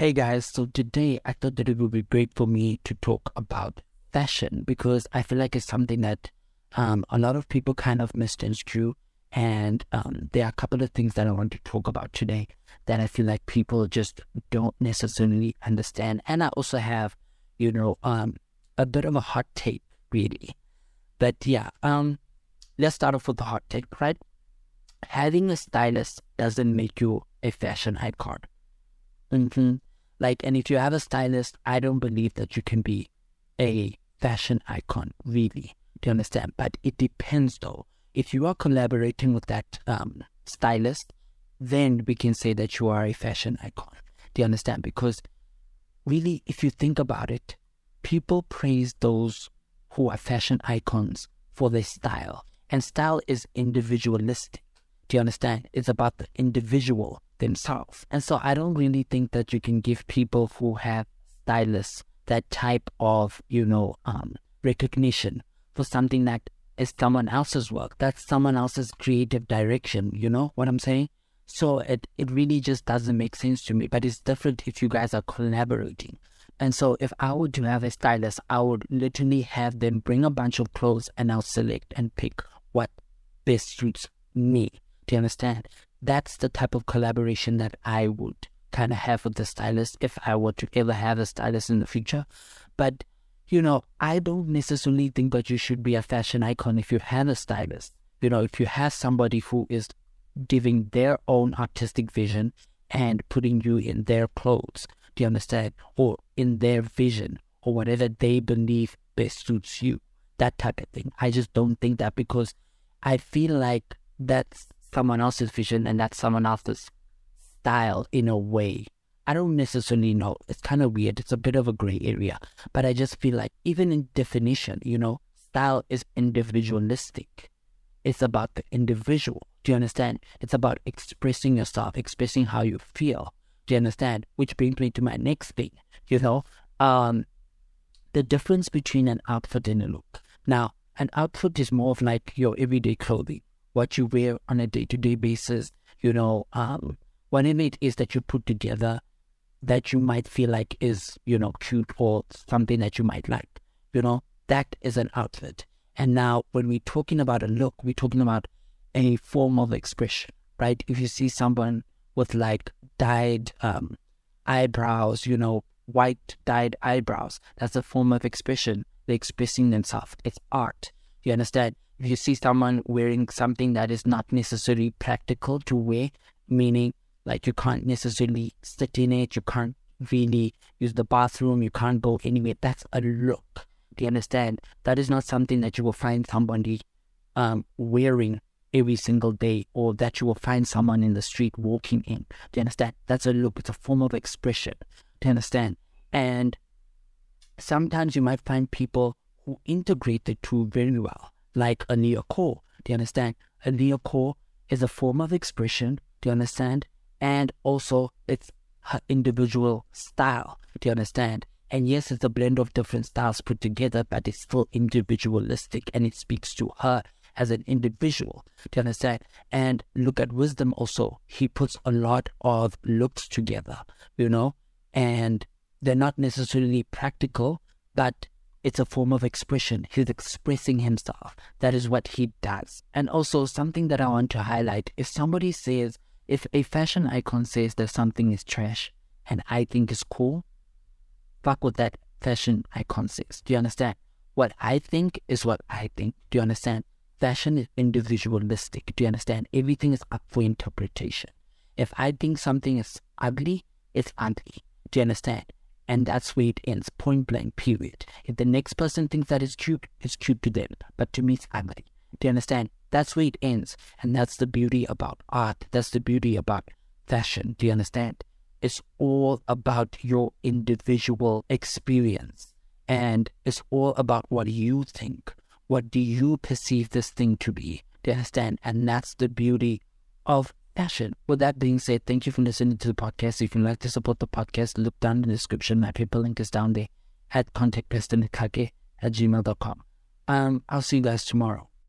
Hey guys, so today I thought that it would be great for me to talk about fashion because I feel like it's something that a lot of people kind of misconstrue, and there are a couple of things that I want to talk about today that I feel like people just don't necessarily understand. And I also have, a bit of a hot take really. But yeah, let's start off with the hot take, right? Having a stylist doesn't make you a fashion icon. Mm-hmm. And if you have a stylist, I don't believe that you can be a fashion icon, really. Do you understand? But it depends, though. If you are collaborating with that stylist, then we can say that you are a fashion icon. Do you understand? Because really, if you think about it, people praise those who are fashion icons for their style. And style is individualistic. Do you understand? It's about the individual themselves. And so I don't really think that you can give people who have stylists that type of, recognition for something that is someone else's work. That's someone else's creative direction. You know what I'm saying? So it really just doesn't make sense to me. But it's different if you guys are collaborating. And so if I were to have a stylist, I would literally have them bring a bunch of clothes and I'll select and pick what best suits me. Do you understand? That's the type of collaboration that I would kind of have with the stylist if I were to ever have a stylist in the future. But, I don't necessarily think that you should be a fashion icon if you have a stylist. If you have somebody who is giving their own artistic vision and putting you in their clothes, do you understand? Or in their vision or whatever they believe best suits you, that type of thing. I just don't think that because I feel like that's someone else's vision and that's someone else's style in a way. I don't necessarily know. It's kind of weird. It's a bit of a gray area. But I just feel like even in definition, style is individualistic. It's about the individual. Do you understand? It's about expressing yourself, expressing how you feel. Do you understand? Which brings me to my next thing, the difference between an outfit and a look. Now, an outfit is more of like your everyday clothing. What you wear on a day-to-day basis, whatever it is that you put together that you might feel like is, cute or something that you might like, that is an outfit. And now when we're talking about a look, we're talking about a form of expression, right? If you see someone with like dyed eyebrows, white dyed eyebrows, that's a form of expression. They're expressing themselves. It's art. You understand? If you see someone wearing something that is not necessarily practical to wear, meaning like you can't necessarily sit in it, you can't really use the bathroom, you can't go anywhere, that's a look. Do you understand? That is not something that you will find somebody wearing every single day or that you will find someone in the street walking in. Do you understand? That's a look. It's a form of expression. Do you understand? And sometimes you might find people who integrate the two very well. Like Aaliyah. Do you understand? Aaliyah is a form of expression. Do you understand? And also, it's her individual style. Do you understand? And yes, it's a blend of different styles put together, but it's still individualistic and it speaks to her as an individual. Do you understand? And look at Wisdom also. He puts a lot of looks together, and they're not necessarily practical, but it's a form of expression. He's expressing himself. That is what he does. And also something that I want to highlight. If a fashion icon says that something is trash and I think it's cool, fuck what that fashion icon says. Do you understand? What I think is what I think. Do you understand? Fashion is individualistic. Do you understand? Everything is up for interpretation. If I think something is ugly, it's ugly. Do you understand? And that's where it ends, point blank, period. If the next person thinks that it's cute to them. But to me, it's ugly. Do you understand? That's where it ends. And that's the beauty about art. That's the beauty about fashion. Do you understand? It's all about your individual experience. And it's all about what you think. What do you perceive this thing to be? Do you understand? And that's the beauty of fashion. With that being said, thank you for listening to the podcast. If you'd like to support the podcast, look down in the description. My PayPal link is down there at contactpestinakake@gmail.com. I'll see you guys tomorrow.